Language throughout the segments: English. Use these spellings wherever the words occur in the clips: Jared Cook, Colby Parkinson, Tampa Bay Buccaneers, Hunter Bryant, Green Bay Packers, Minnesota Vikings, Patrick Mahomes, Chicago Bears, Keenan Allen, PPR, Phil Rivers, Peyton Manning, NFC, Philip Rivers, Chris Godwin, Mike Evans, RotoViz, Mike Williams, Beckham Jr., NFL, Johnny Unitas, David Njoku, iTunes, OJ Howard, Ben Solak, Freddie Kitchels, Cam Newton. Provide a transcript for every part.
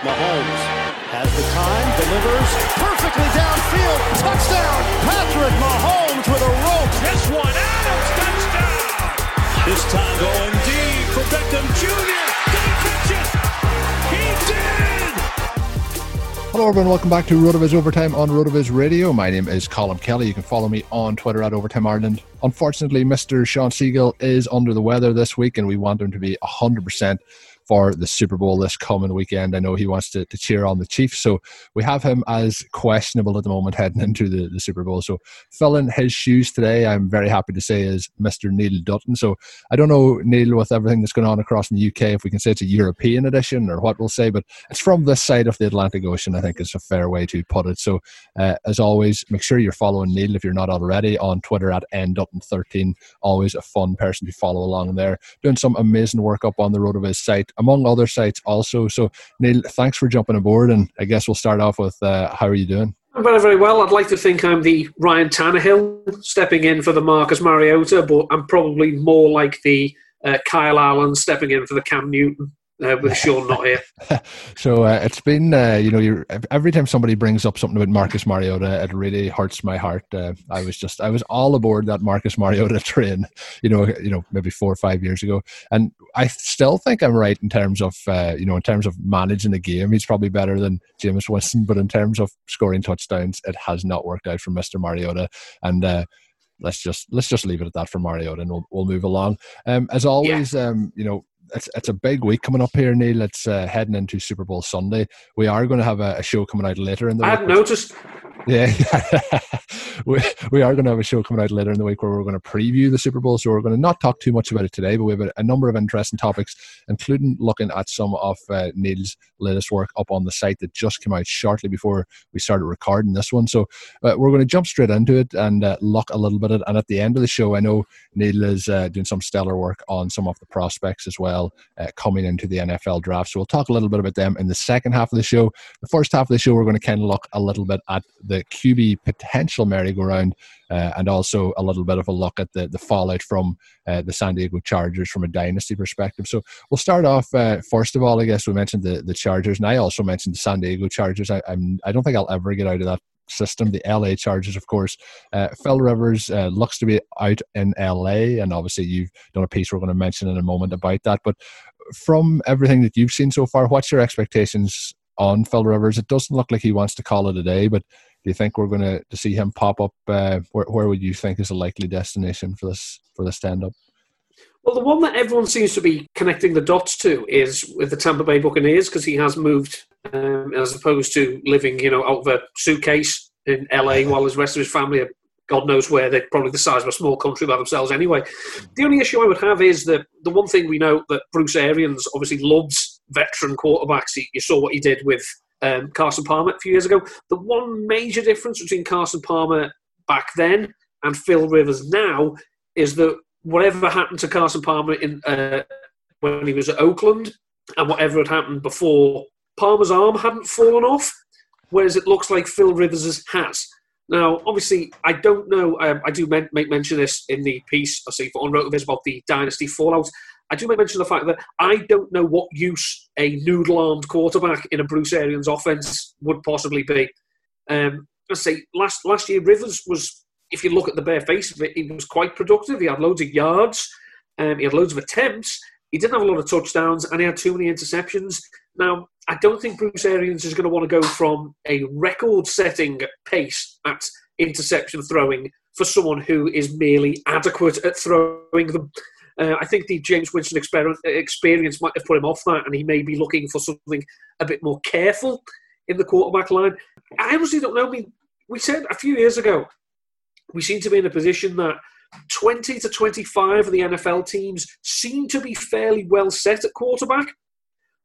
Mahomes has the time, delivers, perfectly downfield, touchdown, Patrick Mahomes with a rope. This one, Adams, touchdown! This time going deep for Beckham Jr., gonna catch it! He did! Hello everyone, welcome back to RotoViz Overtime on RotoViz Radio. My name is Colin Kelly. You can follow me on Twitter at Overtime Ireland. Unfortunately, Mr. Sean Siegel is under the weather this week, and we want him to be 100% for the Super Bowl this coming weekend. I know he wants to cheer on the Chiefs, so we have him as questionable at the moment heading into the Super Bowl. So filling his shoes today, I'm very happy to say, is Mr. Neil Dutton. So I don't know, Neil, with everything that's going on across in the UK, if we can say it's a European edition or what we'll say, but it's from this side of the Atlantic Ocean, I think is a fair way to put it. So as always, make sure you're following Neil if you're not already on Twitter at ndutton13. Always a fun person to follow along there. Doing some amazing work up on the RotoViz site, among other sites also. So, Neil, thanks for jumping aboard, and I guess we'll start off with how are you doing? I'm very, very well. I'd like to think I'm the Ryan Tannehill stepping in for the Marcus Mariota, but I'm probably more like the Kyle Allen stepping in for the Cam Newton. With Sean not here. So it's been, every time somebody brings up something about Marcus Mariota, it really hurts my heart. I was all aboard that Marcus Mariota train, maybe 4 or 5 years ago. And I still think I'm right in terms of, managing the game, he's probably better than Jameis Winston. But in terms of scoring touchdowns, it has not worked out for Mr. Mariota. And, let's just leave it at that for Mariota, and we'll move along. As always, yeah. It's a big week coming up here, Neil. It's heading into Super Bowl Sunday. We are going to have a show coming out later in the week. I hadn't noticed. Yeah. we are going to have a show coming out later in the week where we're going to preview the Super Bowl. So we're going to not talk too much about it today, but we have a number of interesting topics, including looking at some of Neil's latest work up on the site that just came out shortly before we started recording this one. So we're going to jump straight into it and look a little bit at it. And at the end of the show, I know Neil is doing some stellar work on some of the prospects as well, coming into the NFL draft. So we'll talk a little bit about them in the second half of the show. The first half of the show, we're going to kind of look a little bit at the QB potential merry-go-round, and also a little bit of a look at the fallout from the San Diego Chargers from a dynasty perspective. So we'll start off, first of all, I guess we mentioned the Chargers, and I also mentioned the San Diego Chargers. I don't think I'll ever get out of that system, the LA Chargers, of course. Phil Rivers looks to be out in LA, and obviously you've done a piece we're going to mention in a moment about that. But from everything that you've seen so far, what's your expectations on Phil Rivers? It doesn't look like he wants to call it a day, but do you think we're going to see him pop up? Where would you think is a likely destination for this stand-up? Well, the one that everyone seems to be connecting the dots to is with the Tampa Bay Buccaneers, because he has moved as opposed to living, out of a suitcase in LA while the rest of his family are God knows where. They're probably the size of a small country by themselves anyway. The only issue I would have is that the one thing we know that Bruce Arians obviously loves veteran quarterbacks. You saw what he did with Carson Palmer a few years ago. The one major difference between Carson Palmer back then and Phil Rivers now is that whatever happened to Carson Palmer when he was at Oakland and whatever had happened before, Palmer's arm hadn't fallen off, whereas it looks like Phil Rivers' has. Now, obviously, I don't know. I do make mention of this in the piece I see on RotoViz about the dynasty fallout. I do make mention of the fact that I don't know what use a noodle-armed quarterback in a Bruce Arians offense would possibly be. Let's say last year Rivers was, if you look at the bare face of it, he was quite productive. He had loads of yards. He had loads of attempts. He didn't have a lot of touchdowns, and he had too many interceptions. Now, I don't think Bruce Arians is going to want to go from a record-setting pace at interception throwing for someone who is merely adequate at throwing them. I think the James Winston experience might have put him off that, and he may be looking for something a bit more careful in the quarterback line. I honestly don't know. I mean, we said a few years ago, we seem to be in a position that 20 to 25 of the NFL teams seem to be fairly well set at quarterback,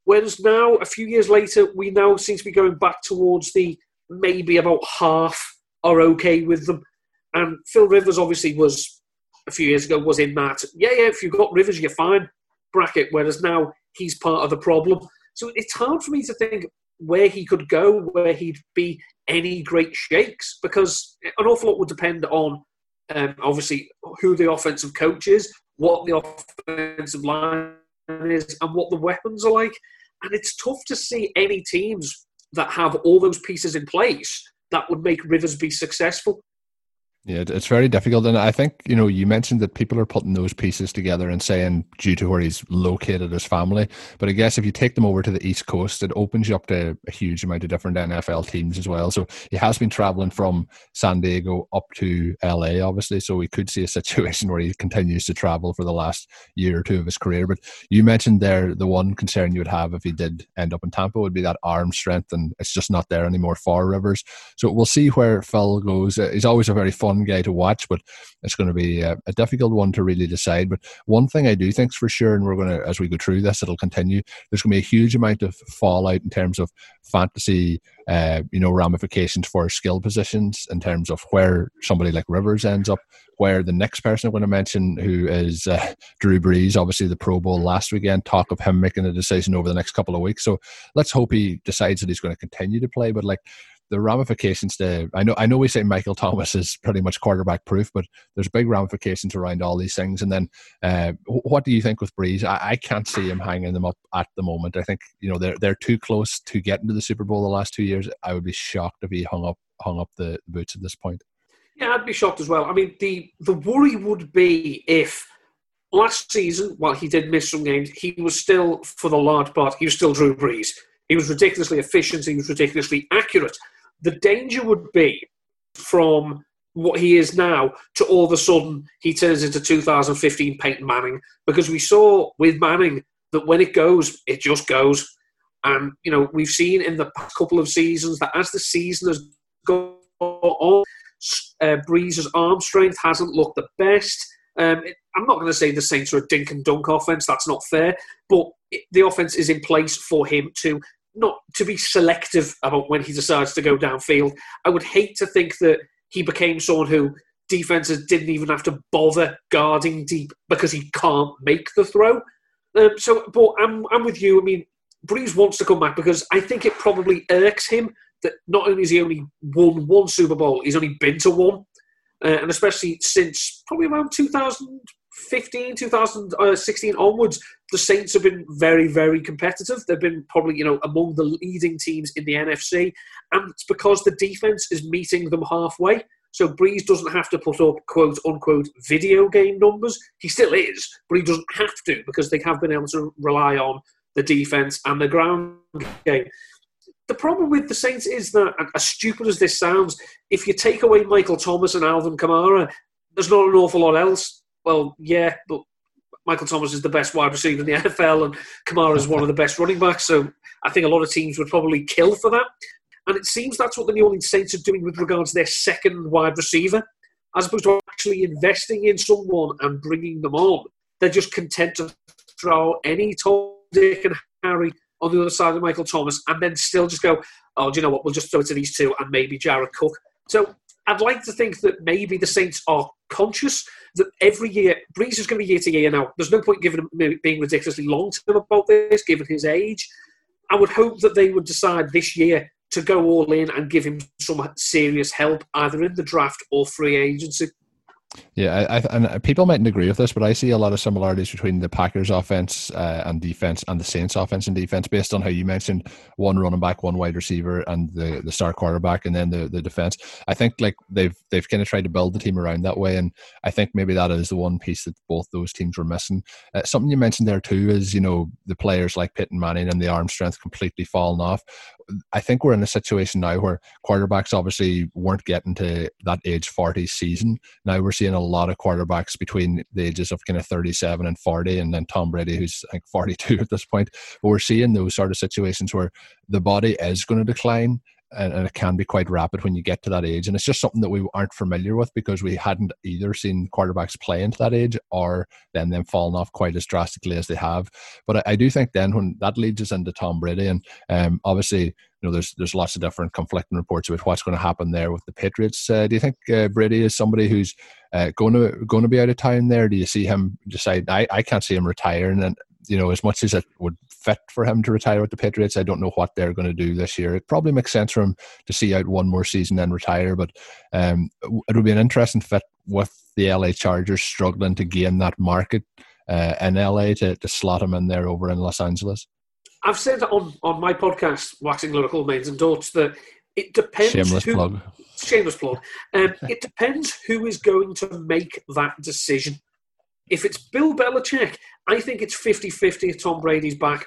whereas now, a few years later, we now seem to be going back towards the maybe about half are okay with them. And Phil Rivers obviously was, a few years ago, was in that, if you've got Rivers, you're fine, bracket, whereas now he's part of the problem. So it's hard for me to think where he could go, where he'd be any great shakes, because an awful lot would depend on obviously who the offensive coach is, what the offensive line is, and what the weapons are like. And it's tough to see any teams that have all those pieces in place that would make Rivers be successful. Yeah, it's very difficult. And I think, you mentioned that people are putting those pieces together and saying due to where he's located his family. But I guess if you take them over to the East Coast, it opens you up to a huge amount of different NFL teams as well. So he has been traveling from San Diego up to LA, obviously. So we could see a situation where he continues to travel for the last year or two of his career. But you mentioned there the one concern you would have if he did end up in Tampa would be that arm strength. And it's just not there anymore for Rivers. So we'll see where Phil goes. He's always a very fun guy to watch, but it's going to be a difficult one to really decide. But one thing I do think's for sure, and we're going to, as we go through this, it'll continue, there's going to be a huge amount of fallout in terms of fantasy ramifications for skill positions, in terms of where somebody like Rivers ends up, where the next person I'm going to mention, who is Drew Brees, obviously the Pro Bowl last weekend, talk of him making a decision over the next couple of weeks. So let's hope he decides that he's going to continue to play, but the ramifications to, I know we say Michael Thomas is pretty much quarterback proof, but there's big ramifications around all these things. And then what do you think with Brees? I can't see him hanging them up at the moment. I think, they're too close to getting to the Super Bowl the last 2 years. I would be shocked if he hung up the boots at this point. Yeah, I'd be shocked as well. I mean, the worry would be if last season, while he did miss some games, he was still, for the large part, he was still Drew Brees. He was ridiculously efficient. He was ridiculously accurate. The danger would be from what he is now to all of a sudden he turns into 2015 Peyton Manning, because we saw with Manning that when it goes, it just goes. And, we've seen in the past couple of seasons that as the season has gone on, Brees' arm strength hasn't looked the best. I'm not going to say the Saints are a dink and dunk offense. That's not fair. But the offense is in place for him to not to be selective about when he decides to go downfield. I would hate to think that he became someone who defenses didn't even have to bother guarding deep because he can't make the throw. But I'm with you. I mean, Brees wants to come back because I think it probably irks him that not only has he only won one Super Bowl, he's only been to one. And especially since probably around 2000, 2016 onwards, the Saints have been very, very competitive. They've been probably, among the leading teams in the NFC. And it's because the defense is meeting them halfway. So Brees doesn't have to put up, quote, unquote, video game numbers. He still is, but he doesn't have to because they have been able to rely on the defense and the ground game. The problem with the Saints is that, as stupid as this sounds, if you take away Michael Thomas and Alvin Kamara, there's not an awful lot else. Well, yeah, but Michael Thomas is the best wide receiver in the NFL and Kamara is one of the best running backs, so I think a lot of teams would probably kill for that. And it seems that's what the New Orleans Saints are doing with regards to their second wide receiver. As opposed to actually investing in someone and bringing them on, they're just content to throw any Tom, Dick and Harry on the other side of Michael Thomas and then still just go, oh, do you know what, we'll just throw it to these two and maybe Jared Cook. So I'd like to think that maybe the Saints are conscious that every year, Brees is going to be year to year now. There's no point giving him being ridiculously long-term about this, given his age. I would hope that they would decide this year to go all in and give him some serious help, either in the draft or free agency. Yeah, and people mightn't agree with this, but I see a lot of similarities between the Packers' offense and defense and the Saints' offense and defense, based on how you mentioned one running back, one wide receiver, and the star quarterback, and then the defense. I think like they've kind of tried to build the team around that way, and I think maybe that is the one piece that both those teams were missing. Something you mentioned there too is the players like Peyton Manning and the arm strength completely falling off. I think we're in a situation now where quarterbacks obviously weren't getting to that age 40 season. Now we're seeing a lot of quarterbacks between the ages of kind of 37 and 40, and then Tom Brady, who's I think 42 at this point. But we're seeing those sort of situations where the body is going to decline, and it can be quite rapid when you get to that age. And it's just something that we aren't familiar with because we hadn't either seen quarterbacks play into that age or then them falling off quite as drastically as they have. But I do think then when that leads us into Tom Brady, and obviously there's lots of different conflicting reports about what's going to happen there with the Patriots. Do you think Brady is somebody who's going to be out of time there? Do you see him decide, I can't see him retiring, and as much as it would fit for him to retire with the Patriots, I don't know what they're going to do this year. It probably makes sense for him to see out one more season and retire, but it would be an interesting fit with the LA Chargers struggling to gain that market in LA to slot him in there over in Los Angeles. I've said on my podcast, Waxing Lyrical Maids and Dorts, that it depends. Shameless plug. It depends who is going to make that decision. If it's Bill Belichick, I think it's 50-50 if Tom Brady's back.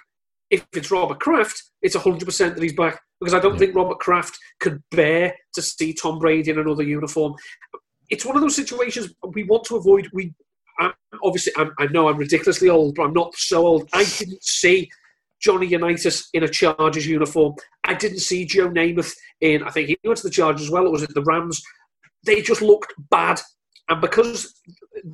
If it's Robert Kraft, it's 100% that he's back, because I don't think Robert Kraft could bear to see Tom Brady in another uniform. It's one of those situations we want to avoid. I know I'm ridiculously old, but I'm not so old. I didn't see Johnny Unitas in a Chargers uniform. I didn't see Joe Namath in, I think he went to the Chargers as well, it was at the Rams. They just looked bad. And because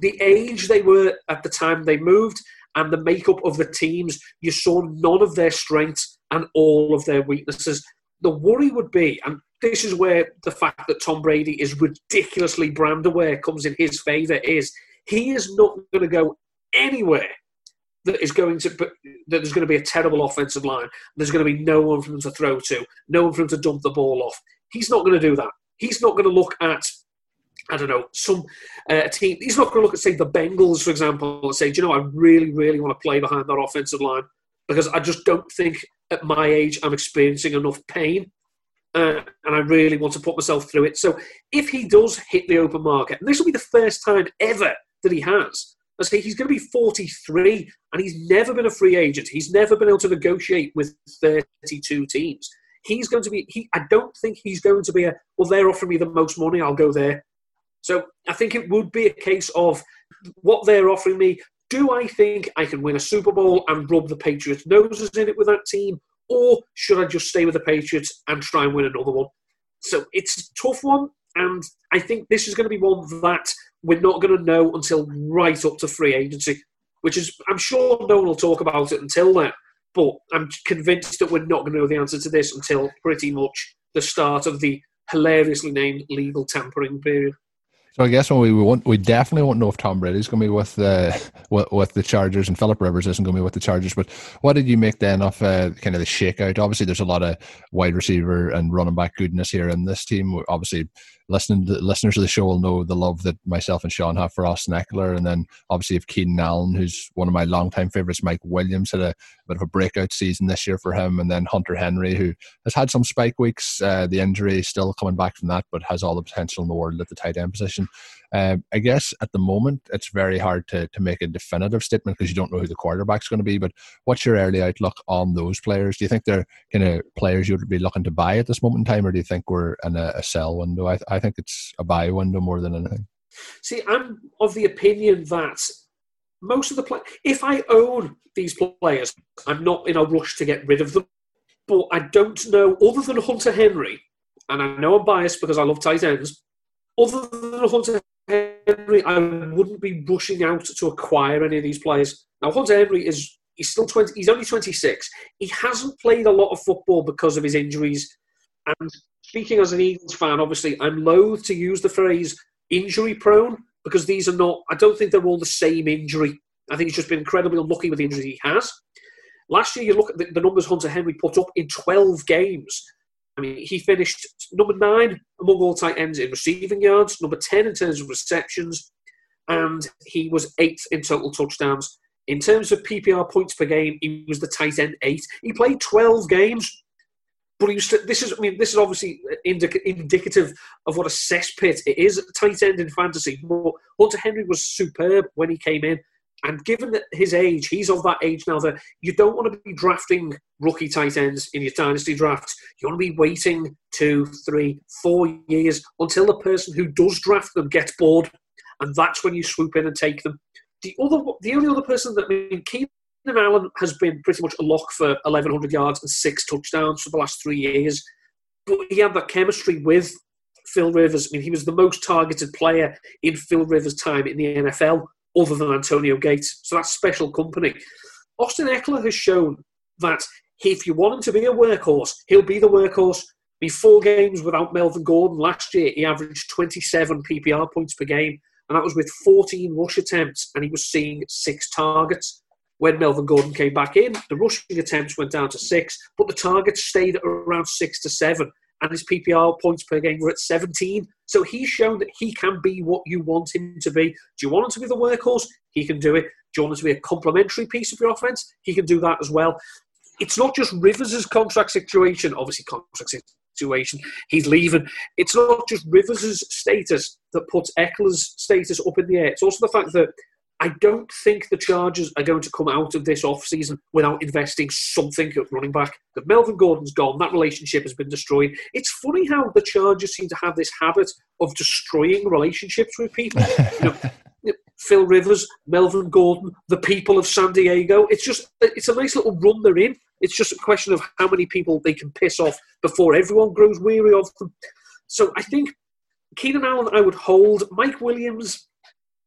the age they were at the time they moved and the makeup of the teams, you saw none of their strengths and all of their weaknesses. The worry would be, and this is where the fact that Tom Brady is ridiculously brand aware comes in his favour, is he is not going to go anywhere there's going to be a terrible offensive line. There's going to be no one for him to throw to, no one for him to dump the ball off. He's not going to do that. He's not going to look at, I don't know, some team. He's not going to look at, say, the Bengals, for example, and say, I really, really want to play behind that offensive line because I just don't think at my age I'm experiencing enough pain and I really want to put myself through it. So if he does hit the open market, and this will be the first time ever that he has, I say he's going to be 43 and he's never been a free agent. He's never been able to negotiate with 32 teams. He's going to be, I don't think he's going to be they're offering me the most money, I'll go there. So I think it would be a case of what they're offering me. Do I think I can win a Super Bowl and rub the Patriots' noses in it with that team? Or should I just stay with the Patriots and try and win another one? So it's a tough one. And I think this is going to be one that we're not going to know until right up to free agency, which is, I'm sure no one will talk about it until then. But I'm convinced that we're not going to know the answer to this until pretty much the start of the hilariously named legal tampering period. So I guess when we definitely won't know if Tom Brady's going to be with the Chargers, and Philip Rivers isn't going to be with the Chargers. But what did you make then of kind of the shakeout? Obviously, there's a lot of wide receiver and running back goodness here in this team. Obviously, listeners of the show will know the love that myself and Sean have for Austin Ekeler, and then obviously of Keenan Allen, who's one of my longtime favorites. Mike Williams had a bit of a breakout season this year for him, and then Hunter Henry, who has had some spike weeks. The injury still coming back from that, but has all the potential in the world at the tight end position. I guess at the moment it's very hard to make a definitive statement because you don't know who the quarterback's going to be, but what's your early outlook on those players? Do you think they're kind of players you would be looking to buy at this moment in time, or do you think we're in a sell window? I think it's a buy window more than anything. See, I'm of the opinion that most of the players, if I own these players, I'm not in a rush to get rid of them, but I don't know, other than Hunter Henry, and I know I'm biased because I love tight ends, other than Hunter Henry, I wouldn't be rushing out to acquire any of these players. Now, Hunter Henry is still 20. He's only 26. He hasn't played a lot of football because of his injuries. And speaking as an Eagles fan, obviously, I'm loath to use the phrase injury-prone because these are not. I don't think they're all the same injury. I think he's just been incredibly unlucky with the injuries he has. Last year, you look at the numbers Hunter Henry put up in 12 games. I mean, he finished number 9 among all tight ends in receiving yards, number 10 in terms of receptions, and he was 8th in total touchdowns. In terms of PPR points per game, he was the tight end 8. He played 12 games, but he was this is obviously indicative of what a cesspit it is at tight end in fantasy. But Hunter Henry was superb when he came in, and given that his age, he's of that age now that you don't want to be drafting rookie tight ends in your dynasty draft. You want to be waiting 2, 3, 4 years until the person who does draft them gets bored, and that's when you swoop in and take them. The only other person that, I mean, Keenan Allen has been pretty much a lock for 1,100 yards and 6 touchdowns for the last 3 years, but he had that chemistry with Phil Rivers. I mean, he was the most targeted player in Phil Rivers' time in the NFL, other than Antonio Gates. So that's special company. Austin Ekeler has shown that if you want him to be a workhorse, he'll be the workhorse. I mean, 4 games without Melvin Gordon last year, he averaged 27 PPR points per game, and that was with 14 rush attempts, and he was seeing 6 targets. When Melvin Gordon came back in, the rushing attempts went down to 6, but the targets stayed at around 6 to 7, and his PPR points per game were at 17. So he's shown that he can be what you want him to be. Do you want him to be the workhorse? He can do it. Do you want him to be a complementary piece of your offense? He can do that as well. It's not just Rivers' contract situation. Obviously, contract situation. He's leaving. It's not just Rivers' status that puts Eckler's status up in the air. It's also the fact that I don't think the Chargers are going to come out of this offseason without investing something at running back. That Melvin Gordon's gone. That relationship has been destroyed. It's funny how the Chargers seem to have this habit of destroying relationships with people. Phil Rivers, Melvin Gordon, the people of San Diego. It's a nice little run they're in. It's just a question of how many people they can piss off before everyone grows weary of them. So I think Keenan Allen I would hold. Mike Williams,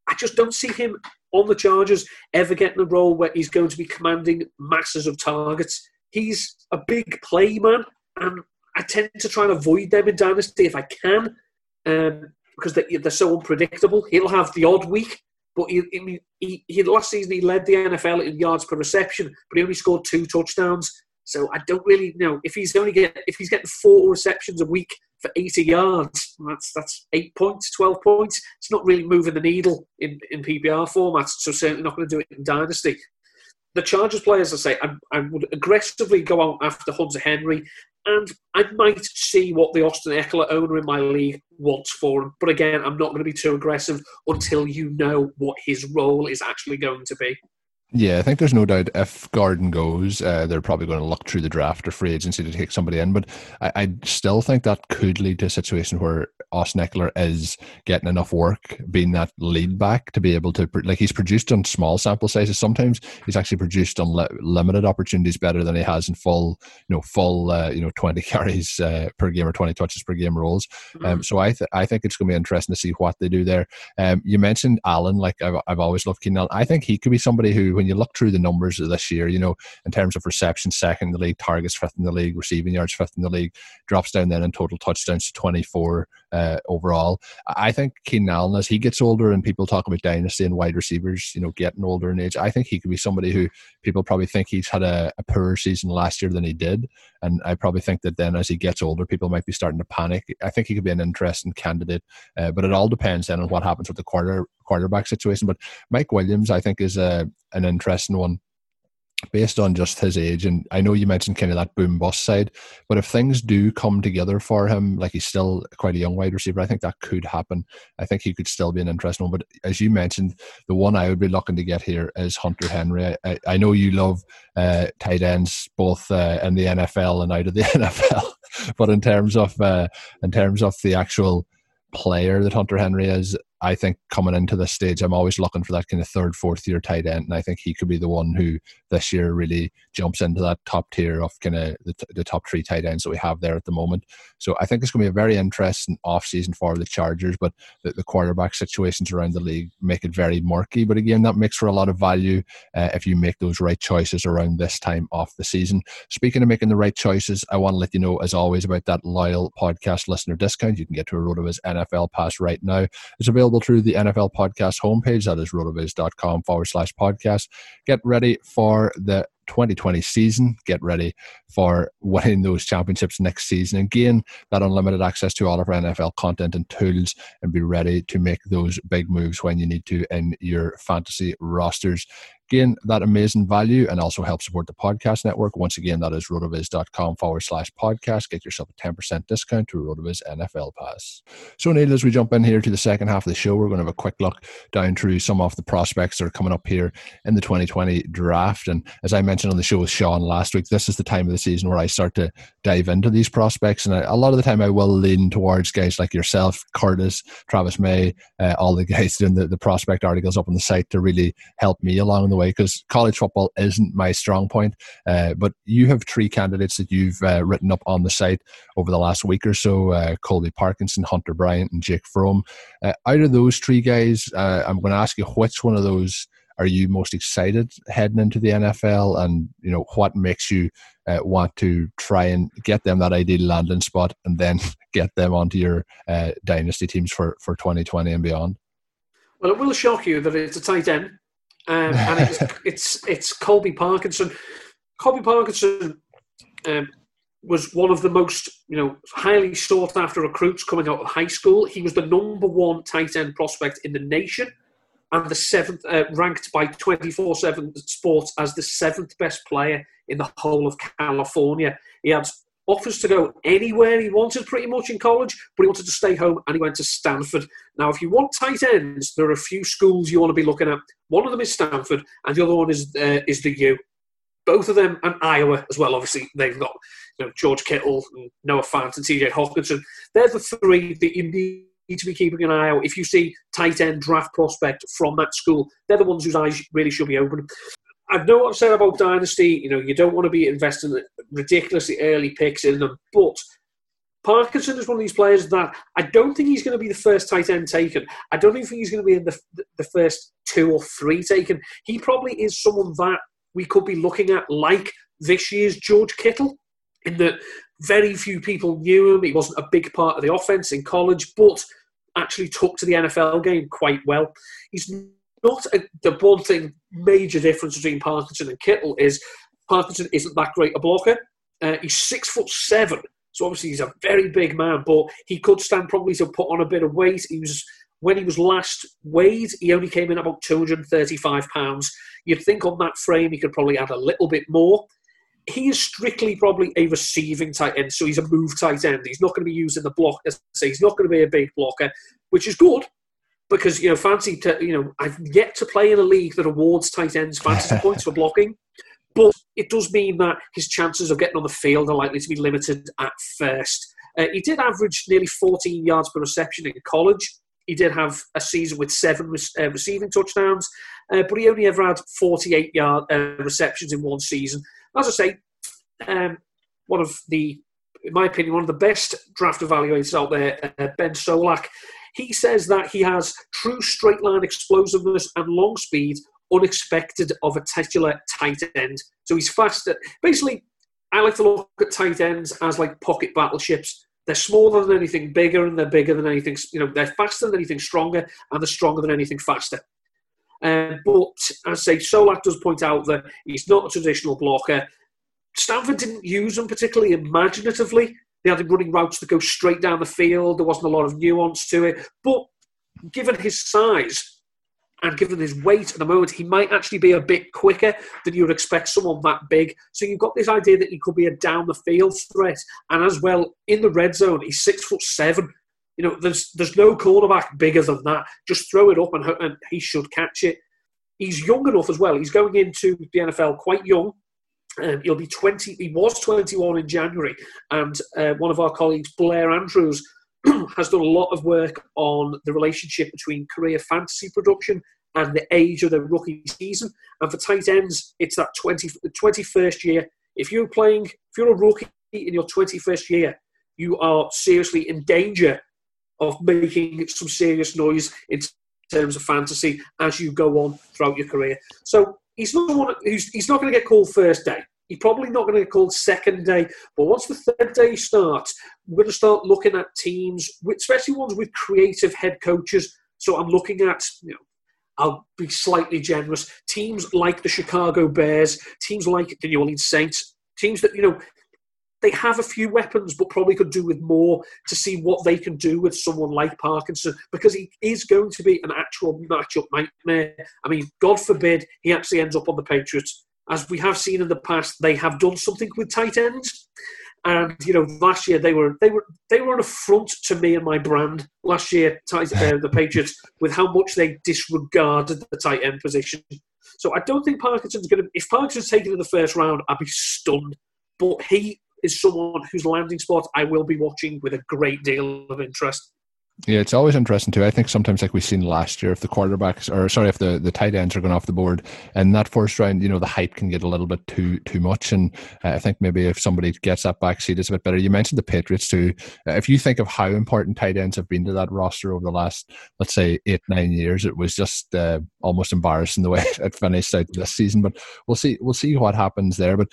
I just don't see him on the Chargers ever getting a role where he's going to be commanding masses of targets. He's a big play man, and I tend to try and avoid them in Dynasty if I can, because they're so unpredictable. He'll have the odd week, but last season he led the NFL in yards per reception, but he only scored 2 touchdowns. So I don't really know if he's getting 4 receptions a week for 80 yards. That's 8 points, 12 points. It's not really moving the needle in PPR formats, so certainly not going to do it in Dynasty. The Chargers players, I say, I would aggressively go out after Hunter Henry, and I might see what the Austin Ekeler owner in my league wants for him. But again, I'm not going to be too aggressive until you know what his role is actually going to be. Yeah, I think there's no doubt if Gordon goes, they're probably going to look through the draft or free agency to take somebody in. But I still think that could lead to a situation where Austin Ekeler is getting enough work, being that lead back to be able to, like, he's produced on small sample sizes. Sometimes he's actually produced on limited opportunities better than he has in full 20 carries per game or 20 touches per game roles. So I think it's going to be interesting to see what they do there. You mentioned Allen, like I've always loved Keenan Allen. I think he could be somebody who when you look through the numbers of this year, you know, in terms of receptions, second in the league, targets, fifth in the league, receiving yards, fifth in the league, drops down then in total touchdowns to 24 overall. I think Keenan Allen, as he gets older and people talk about dynasty and wide receivers, you know, getting older in age, I think he could be somebody who people probably think he's had a poorer season last year than he did. And I probably think that then as he gets older, people might be starting to panic. I think he could be an interesting candidate, but it all depends then on what happens with the quarterback situation. But Mike Williams, I think, is an interesting one based on just his age. And I know you mentioned kind of that boom bust side, but if things do come together for him, like he's still quite a young wide receiver, I think that could happen. I think he could still be an interesting one. But as you mentioned, the one I would be looking to get here is Hunter Henry. I know you love tight ends, both in the NFL and out of the NFL, but in terms of the actual player that Hunter Henry is, I think coming into this stage, I'm always looking for that kind of third, fourth year tight end, and I think he could be the one who this year really jumps into that top tier of kind of the top three tight ends that we have there at the moment. So I think it's going to be a very interesting offseason for the Chargers, but the quarterback situations around the league make it very murky. But again, that makes for a lot of value if you make those right choices around this time of the season. Speaking of making the right choices, I want to let you know, as always, about that loyal podcast listener discount. You can get to a RotoViz NFL Pass right now. It's available through the NFL podcast homepage. That is rotoviz.com/podcast. Get ready for the 2020 season. Get ready for winning those championships next season and gain that unlimited access to all of our NFL content and tools, and be ready to make those big moves when you need to in your fantasy rosters. Gain that amazing value and also help support the podcast network. Once again, that is rotoviz.com/podcast. Get yourself a 10% discount to RotoViz NFL Pass. So Neil, as we jump in here to the second half of the show, we're going to have a quick look down through some of the prospects that are coming up here in the 2020 draft. And as I mentioned on the show with Sean last week, this is the time of the season where I start to dive into these prospects. And a lot of the time I will lean towards guys like yourself, Curtis, Travis May, all the guys doing the prospect articles up on the site to really help me along the way, because college football isn't my strong point, but you have three candidates that you've written up on the site over the last week or so, Colby Parkinson, Hunter Bryant and Jake Fromm. Out of those three guys, I'm going to ask you, which one of those are you most excited heading into the NFL, and you know what makes you want to try and get them that ideal landing spot and then get them onto your dynasty teams for 2020 and beyond? Well, it will shock you that it's a tight end. And it's Colby Parkinson. Colby Parkinson was one of the most, you know, highly sought after recruits coming out of high school. He was the number one tight end prospect in the nation, and the seventh ranked by 24/7 Sports as the seventh best player in the whole of California. He had offers to go anywhere he wanted pretty much in college, but he wanted to stay home and he went to Stanford. Now, if you want tight ends, there are a few schools you want to be looking at. One of them is Stanford and the other one is the U. Both of them, and Iowa as well, obviously. They've got, you know, George Kittle, and Noah Fant and TJ Hockenson. They're the three that you need to be keeping an eye out. If you see tight end draft prospect from that school, they're the ones whose eyes really should be open. I know what I've said about dynasty. You know, you don't want to be investing ridiculously early picks in them, but Parkinson is one of these players that I don't think he's going to be the first tight end taken. I don't even think he's going to be in the first two or three taken. He probably is someone that we could be looking at like this year's George Kittle, in that very few people knew him. He wasn't a big part of the offense in college, but actually took to the NFL game quite well. He's not the one thing, major difference between Parkinson and Kittle is Parkinson isn't that great a blocker. He's 6'7", so obviously he's a very big man, but he could stand probably to put on a bit of weight. When he was last weighed, he only came in about 235 pounds. You'd think on that frame he could probably add a little bit more. He is strictly probably a receiving tight end, so he's a move tight end. He's not going to be used in the block. So he's not going to be a big blocker, which is good. Because, you know, I've yet to play in a league that awards tight ends fantasy points for blocking. But it does mean that his chances of getting on the field are likely to be limited at first. He did average nearly 14 yards per reception in college. He did have a season with seven receiving touchdowns. But he only ever had 48 yard receptions in one season. As I say, in my opinion, one of the best draft evaluators out there, Ben Solak. He says that he has true straight-line explosiveness and long speed unexpected of a titular tight end. So he's faster. Basically, I like to look at tight ends as like pocket battleships. They're smaller than anything bigger, and they're bigger than anything. You know, they're faster than anything stronger, and they're stronger than anything faster. But as I say, Solak does point out that he's not a traditional blocker. Stanford didn't use him particularly imaginatively. They had him running routes that go straight down the field. There wasn't a lot of nuance to it. But given his size and given his weight at the moment, he might actually be a bit quicker than you would expect someone that big. So you've got this idea that he could be a down-the-field threat. And as well, in the red zone, he's 6'7". You know, there's no cornerback bigger than that. Just throw it up and he should catch it. He's young enough as well. He's going into the NFL quite young. He'll be 20. He was 21 in January. And one of our colleagues, Blair Andrews, has done a lot of work on the relationship between career fantasy production and the age of the rookie season. And for tight ends, it's that 21st year. If you're a rookie in your 21st year, you are seriously in danger of making some serious noise in terms of fantasy as you go on throughout your career. So he's not one who's not going to get called first day. He's probably not going to get called second day. But once the third day starts, we're going to start looking at teams, especially ones with creative head coaches. So I'm looking at, you know, I'll be slightly generous, teams like the Chicago Bears, teams like the New Orleans Saints, teams that, you know, they have a few weapons, but probably could do with more, to see what they can do with someone like Parkinson, because he is going to be an actual matchup nightmare. I mean, God forbid he actually ends up on the Patriots. As we have seen in the past, they have done something with tight ends, and you know, last year they were an affront to me and my brand. Last year, the Patriots, with how much they disregarded the tight end position. So I don't think Parkinson's going to. If Parkinson's taken in the first round, I'd be stunned. But he is someone whose landing spot I will be watching with a great deal of interest. Yeah, it's always interesting too. I think sometimes, like we've seen last year, if the tight ends are going off the board in that first round, you know, the hype can get a little bit too much. And I think maybe if somebody gets that back seat, it's a bit better. You mentioned the Patriots too. If you think of how important tight ends have been to that roster over the last, let's say, 8-9 years, it was just almost embarrassing the way it finished out this season. But we'll see what happens there. But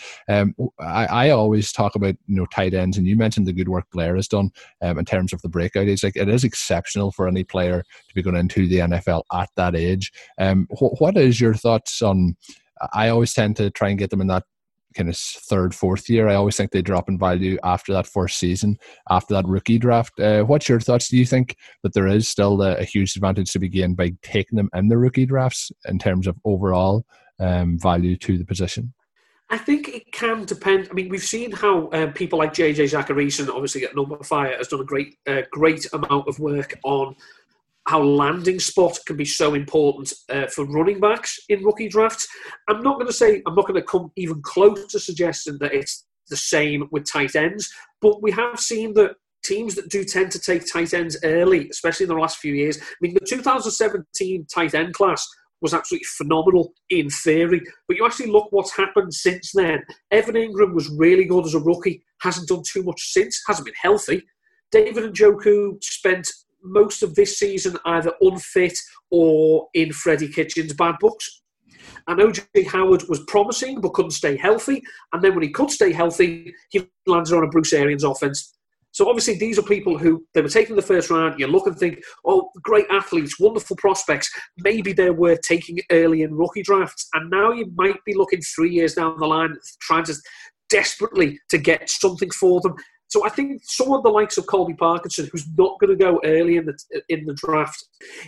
I always talk about, you know, tight ends, and you mentioned the good work Blair has done in terms of the breakout. It's like, it is exceptional for any player to be going into the NFL at that age. What is your thoughts on, I always tend to try and get them in that kind of third, fourth year. I always think they drop in value after that first season, after that rookie draft. What's your thoughts? Do you think that there is still a huge advantage to be gained by taking them in the rookie drafts in terms of overall value to the position? I think it can depend. I mean, we've seen how people like JJ Zacharyson, obviously at Number Fire, has done a great amount of work on how landing spot can be so important for running backs in rookie drafts. I'm not going to come even close to suggesting that it's the same with tight ends, but we have seen that teams that do tend to take tight ends early, especially in the last few years. I mean, the 2017 tight end class was absolutely phenomenal in theory, but you actually look what's happened since then. Evan Engram was really good as a rookie, hasn't done too much since, hasn't been healthy. David Njoku spent most of this season either unfit or in Freddie Kitchens' bad books. And OJ Howard was promising but couldn't stay healthy, and then when he could stay healthy, he lands on a Bruce Arians offense. So obviously these are people who, they were taken in the first round, you look and think, oh, great athletes, wonderful prospects, maybe they're worth taking early in rookie drafts. And now you might be looking 3 years down the line, trying to desperately to get something for them. So I think some of the likes of Colby Parkinson, who's not going to go early in the draft,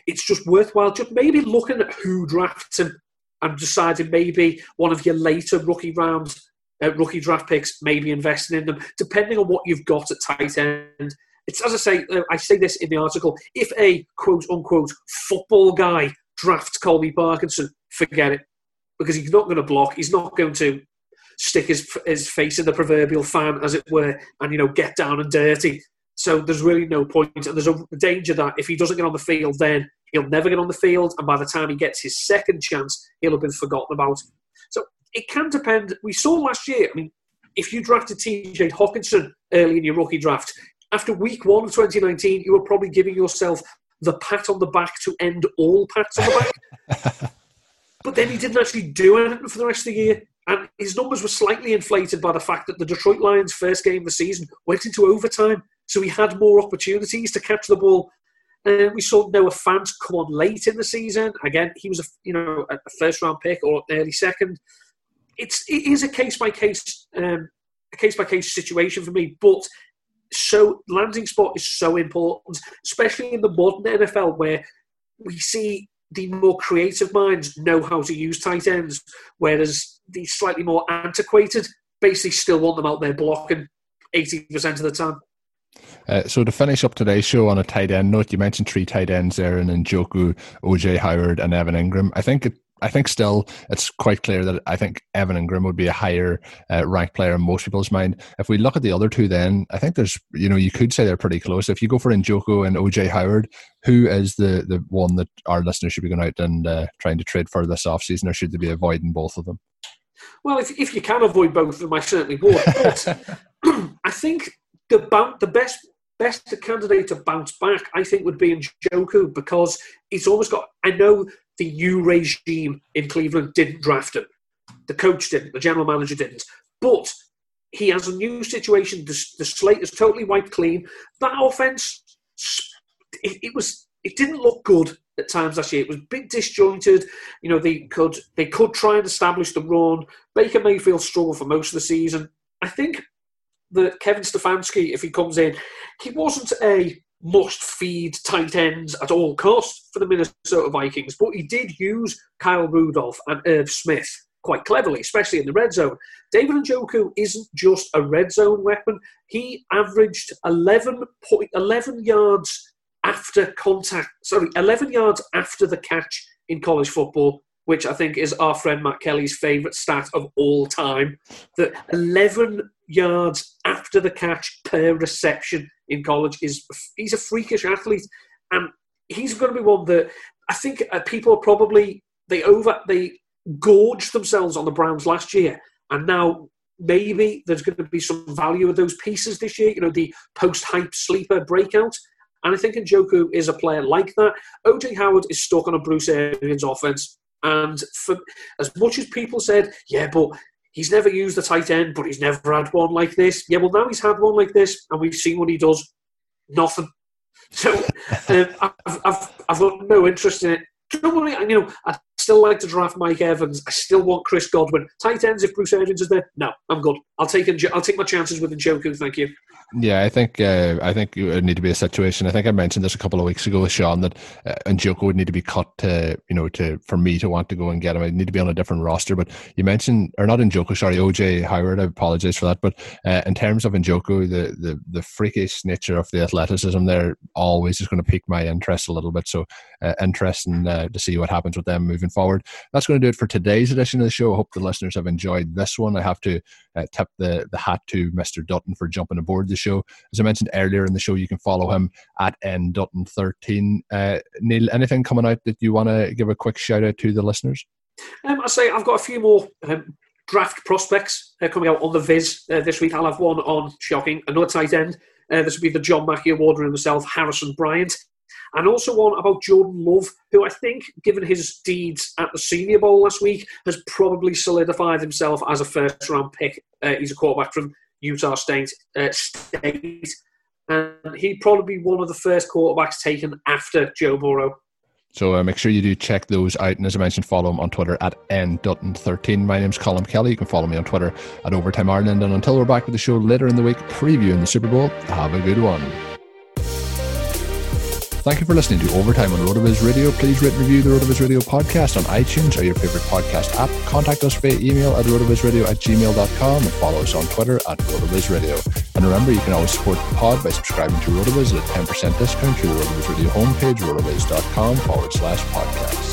it's just worthwhile just maybe looking at who drafts him and deciding maybe one of your later rookie rounds, rookie draft picks, maybe investing in them, depending on what you've got at tight end. It's, as I say this in the article, if a quote-unquote football guy drafts Colby Parkinson, forget it, because he's not going to block, he's not going to stick his face in the proverbial fan, as it were, and, you know, get down and dirty. So there's really no point, and there's a danger that if he doesn't get on the field then, he'll never get on the field, and by the time he gets his second chance, he'll have been forgotten about. So it can depend. We saw last year, I mean, if you drafted TJ Hockenson early in your rookie draft, after week one of 2019, you were probably giving yourself the pat on the back to end all pats on the back. But but then he didn't actually do anything for the rest of the year. And his numbers were slightly inflated by the fact that the Detroit Lions' first game of the season went into overtime, so he had more opportunities to catch the ball. And we saw Noah Fant come on late in the season. Again, he was a first-round pick or early second. It is a case-by-case situation for me, but so landing spot is so important, especially in the modern NFL where we see the more creative minds know how to use tight ends, whereas the slightly more antiquated basically still want them out there blocking 80% of the time. So to finish up today's show on a tight end note, you mentioned three tight ends there, Evan Njoku, OJ Howard and Evan Engram. I think still it's quite clear that I think Evan Engram would be a higher ranked player in most people's mind. If we look at the other two then, I think there's, you could say they're pretty close. If you go for Njoku and OJ Howard, who is the one that our listeners should be going out and trying to trade for this offseason, or should they be avoiding both of them? Well, if you can avoid both of them, I certainly would. But I think the best candidate to bounce back, I think, would be Njoku, because it's almost got... I know the new regime in Cleveland didn't draft him. The coach didn't. The general manager didn't. But he has a new situation. The slate is totally wiped clean. That offense, it didn't look good at times last year. It was a bit disjointed. They could try and establish the run. Baker Mayfield struggled for most of the season. I think that Kevin Stefanski, if he comes in, he wasn't a must-feed tight ends at all costs for the Minnesota Vikings, but he did use Kyle Rudolph and Irv Smith quite cleverly, especially in the red zone. David Njoku isn't just a red zone weapon. He averaged 11 yards after contact. 11 yards after the catch in college football, which I think is our friend Matt Kelly's favourite stat of all time, that 11 yards after the catch per reception in college he's a freakish athlete, and he's going to be one that I think people are probably they gorged themselves on the Browns last year, and now maybe there's going to be some value of those pieces this year. The post-hype sleeper breakout, and I think Njoku is a player like that. OJ Howard is stuck on a Bruce Arians offense, and for as much as people said, yeah, but he's never used a tight end, but he's never had one like this. Yeah, well, now he's had one like this, and we've seen what he does. Nothing. So I've got no interest in it. Don't worry, I'd still like to draft Mike Evans. I still want Chris Godwin. Tight ends, if Bruce Arians is there, no, I'm good. I'll take my chances with Njoku, thank you. Yeah, I think it would need to be a situation. I think I mentioned this a couple of weeks ago with Sean, that Njoku would need to be cut for me to want to go and get him. I'd need to be on a different roster. But you mentioned, or not Njoku, sorry, OJ Howard. I apologise for that. But in terms of Njoku, the freakish nature of the athleticism there always is going to pique my interest a little bit. So interesting to see what happens with them moving forward. That's going to do it for today's edition of the show. I hope the listeners have enjoyed this one. I have to tip the hat to Mr. Dutton for jumping aboard the show. As I mentioned earlier in the show, you can follow him at ndutton13. Neil, anything coming out that you want to give a quick shout out to the listeners? I say I've got a few more draft prospects coming out on the Viz this week. I'll have one on, shocking, another tight end. This will be the John Mackey Award winner himself, Harrison Bryant. And also one about Jordan Love, who I think, given his deeds at the Senior Bowl last week, has probably solidified himself as a first-round pick. He's a quarterback from Utah State. And he'd probably be one of the first quarterbacks taken after Joe Burrow. So make sure you do check those out. And as I mentioned, follow him on Twitter at ndutton13. My name's Colin Kelly. You can follow me on Twitter at Overtime Ireland. And until we're back with the show later in the week, previewing the Super Bowl, have a good one. Thank you for listening to Overtime on RotoViz Radio. Please rate and review the RotoViz Radio podcast on iTunes or your favorite podcast app. Contact us via email at rotovizradio@gmail.com and follow us on Twitter at RotoViz Radio. And remember, you can always support the pod by subscribing to RotoViz at a 10% discount through the RotoViz Radio homepage, rotoviz.com/podcast.